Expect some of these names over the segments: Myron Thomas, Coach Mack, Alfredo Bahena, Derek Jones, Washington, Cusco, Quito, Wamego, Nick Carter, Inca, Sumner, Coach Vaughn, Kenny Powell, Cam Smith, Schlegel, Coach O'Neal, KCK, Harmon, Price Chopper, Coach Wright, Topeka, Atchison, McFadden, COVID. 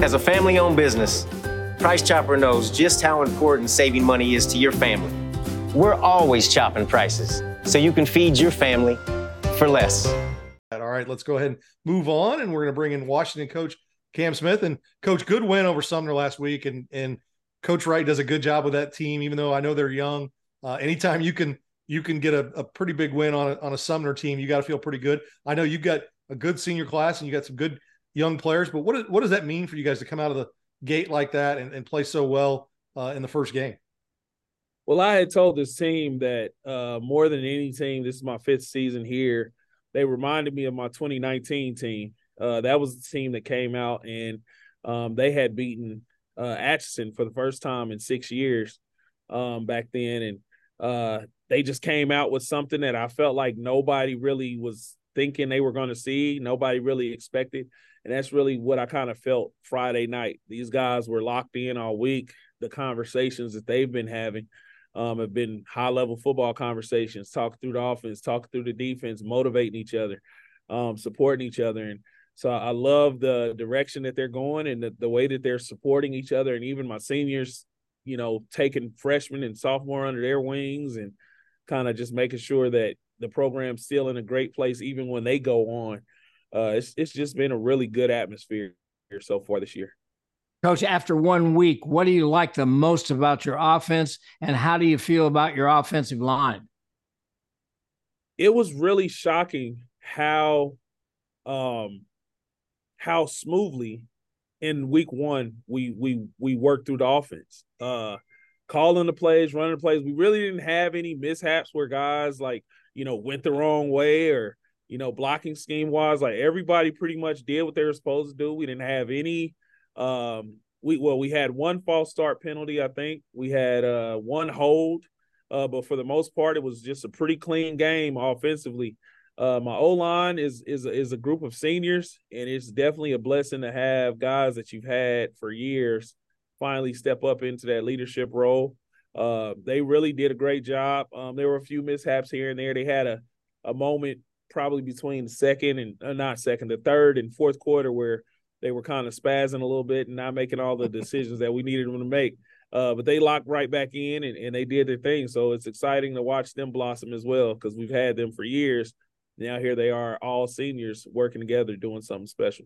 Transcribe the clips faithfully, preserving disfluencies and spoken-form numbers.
As a family-owned business, Price Chopper knows just how important saving money is to your family. We're always chopping prices so you can feed your family for less. All right, let's go ahead and move on, and we're going to bring in Washington coach Cam Smith. And Coach, good win over Sumner last week, and and Coach Wright does a good job with that team, even though I know they're young. Uh, anytime you can you can get a, a pretty big win on a, on a Sumner team, you got to feel pretty good. I know you've got a good senior class and you got some good young players, but what what does that mean for you guys to come out of the gate like that and, and play so well uh, in the first game? Well, I had told this team that uh, more than any team, this is my fifth season here. They reminded me of my twenty nineteen team. Uh, that was the team that came out and um, they had beaten uh, Atchison for the first time in six years um, back then. And uh, they just came out with something that I felt like nobody really was thinking they were going to see. Nobody really expected. And that's really what I kind of felt Friday night. These guys were locked in all week. The conversations that they've been having um, have been high-level football conversations, talking through the offense, talking through the defense, motivating each other, um, supporting each other. And so I love the direction that they're going and the, the way that they're supporting each other. And even my seniors, you know, taking freshmen and sophomore under their wings and kind of just making sure that the program's still in a great place, even when they go on. Uh, it's it's just been a really good atmosphere here so far this year. Coach, after one week, what do you like the most about your offense, and how do you feel about your offensive line? It was really shocking how um, how smoothly in week one we we we worked through the offense. Uh, calling the plays, running the plays. We really didn't have any mishaps where guys like, you know, went the wrong way or, you know, blocking scheme wise, like everybody pretty much did what they were supposed to do. We didn't have any, um, we, well, we had one false start penalty. I think we had uh one hold, uh, but for the most part, it was just a pretty clean game offensively. Uh, my O-line is, is, is a group of seniors, and it's definitely a blessing to have guys that you've had for years finally step up into that leadership role. Uh, they really did a great job. Um, there were a few mishaps here and there. They had a, a moment, probably between the second and uh, not second, the third and fourth quarter where they were kind of spazzing a little bit and not making all the decisions that we needed them to make. Uh, but they locked right back in and, and they did their thing. So it's exciting to watch them blossom as well, because we've had them for years. Now here they are, all seniors working together, doing something special.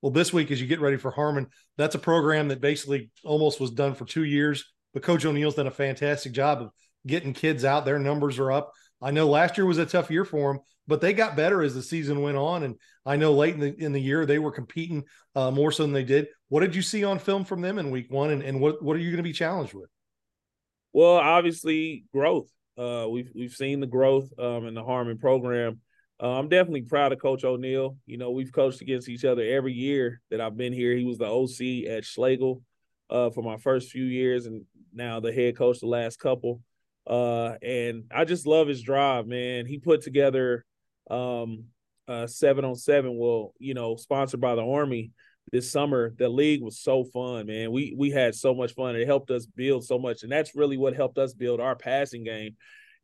Well, this week, as you get ready for Harmon, that's a program that basically almost was done for two years. But Coach O'Neal's done a fantastic job of getting kids out. Their numbers are up. I know last year was a tough year for them, but they got better as the season went on. And I know late in the, in the year, they were competing uh, more so than they did. What did you see on film from them in week one? And, and what, what are you going to be challenged with? Well, obviously growth. Uh, we've, we've seen the growth um, in the Harmon program. Uh, I'm definitely proud of Coach O'Neal. You know, we've coached against each other every year that I've been here. He was the O C at Schlegel uh, for my first few years. And now the head coach, the last couple. Uh, and I just love his drive, man. He put together um, uh, seven on seven, well, you know, sponsored by the Army this summer. The league was so fun, man. We we had so much fun. It helped us build so much. And that's really what helped us build our passing game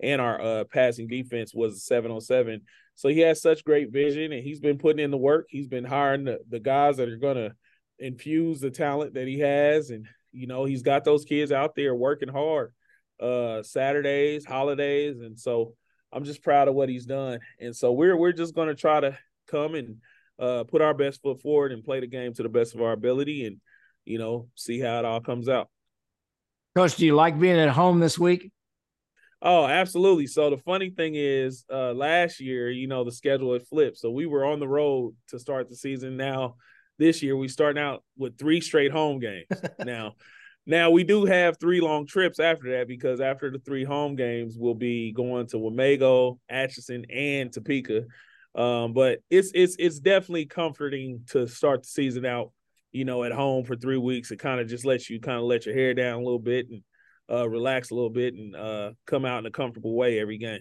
and our uh, passing defense was seven on seven. So he has such great vision, and he's been putting in the work. He's been hiring the, the guys that are going to infuse the talent that he has. And, you know, he's got those kids out there working hard. Uh, Saturdays, holidays, and so I'm just proud of what he's done. And so we're we're just going to try to come and uh, put our best foot forward and play the game to the best of our ability, and you know, see how it all comes out. Coach, do you like being at home this week? Oh, absolutely. So the funny thing is, uh, last year, you know, the schedule had flipped, so we were on the road to start the season. Now this year, we starting out with three straight home games. Now. Now, we do have three long trips after that, because after the three home games, we'll be going to Wamego, Atchison, and Topeka. Um, but it's it's it's definitely comforting to start the season out, you know, at home for three weeks. It kind of just lets you kind of let your hair down a little bit and uh, relax a little bit and uh, come out in a comfortable way every game.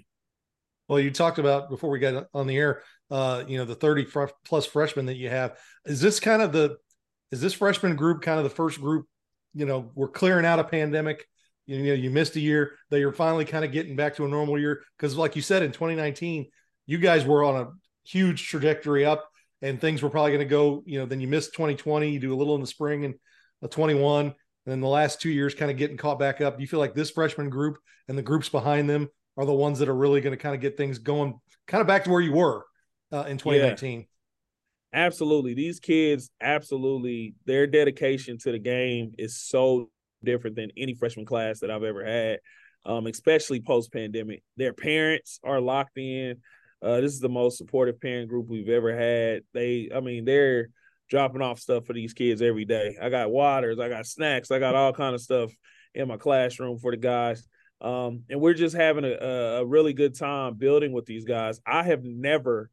Well, you talked about before we got on the air, uh, you know, the thirty plus freshmen that you have. Is this kind of the – is this freshman group kind of the first group, you know, we're clearing out a pandemic, you know, you missed a year, they are finally kind of getting back to a normal year? Because like you said, in twenty nineteen, you guys were on a huge trajectory up, and things were probably going to go, you know, then you miss twenty twenty, you do a little in the spring and a twenty-one, and then the last two years kind of getting caught back up. Do you feel like this freshman group and the groups behind them are the ones that are really going to kind of get things going kind of back to where you were uh, in twenty nineteen? Yeah. Absolutely. These kids, absolutely, their dedication to the game is so different than any freshman class that I've ever had, um, especially post-pandemic. Their parents are locked in. Uh, this is the most supportive parent group we've ever had. They, I mean, they're dropping off stuff for these kids every day. I got waters, I got snacks, I got all kind of stuff in my classroom for the guys. Um, and we're just having a, a really good time building with these guys. I have never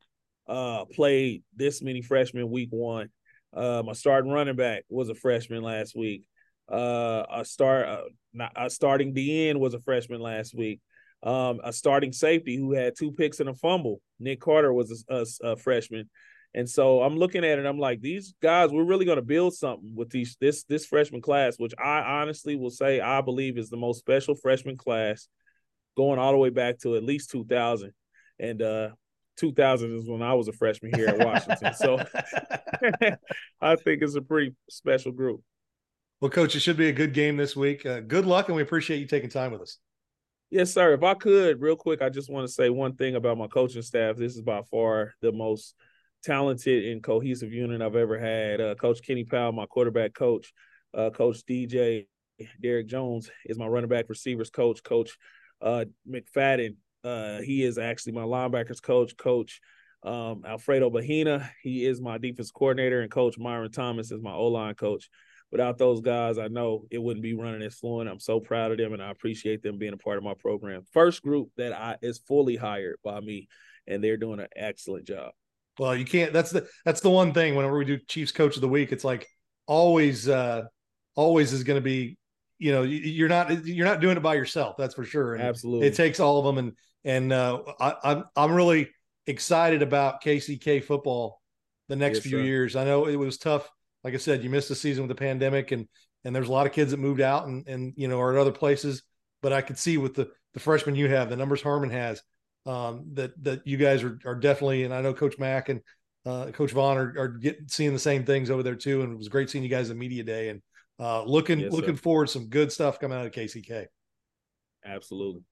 uh, played this many freshmen week one. Uh, my starting running back was a freshman last week. Uh, a start, uh, not, a starting D N was a freshman last week. Um, a starting safety who had two picks and a fumble, Nick Carter, was a, a, a freshman. And so I'm looking at it, I'm like, these guys, we're really going to build something with these this this freshman class, which I honestly will say I believe is the most special freshman class going all the way back to at least two thousand. And uh, two thousand is when I was a freshman here at Washington. So I think it's a pretty special group. Well, Coach, it should be a good game this week. Uh, good luck, and we appreciate you taking time with us. Yes, sir. If I could, real quick, I just want to say one thing about my coaching staff. This is by far the most talented and cohesive unit I've ever had. Uh, Coach Kenny Powell, my quarterback coach. Uh, Coach D J Derek Jones is my running back receivers coach. Coach uh, McFadden, uh, he is actually my linebackers coach. Coach um, Alfredo Bahena, he is my defense coordinator. And Coach Myron Thomas is my O-line coach. Without those guys, I know it wouldn't be running as fluent. I'm so proud of them, and I appreciate them being a part of my program. First group that I is fully hired by me, and they're doing an excellent job. Well, you can't. That's the that's the one thing. Whenever we do Chiefs Coach of the Week, it's like always, uh, always is going to be. You know, you're not you're not doing it by yourself. That's for sure. And absolutely, it takes all of them, and and uh, I, I'm I'm really excited about K C K football the next yes, few sir. years. I know it was tough. Like I said, you missed the season with the pandemic, and and there's a lot of kids that moved out and and you know are at other places. But I could see with the the freshmen you have, the numbers Harmon has, um, that that you guys are are definitely. And I know Coach Mack and uh, Coach Vaughn are are getting seeing the same things over there too. And it was great seeing you guys at media day and uh, looking yes, looking sir. forward to some good stuff coming out of K C K. Absolutely.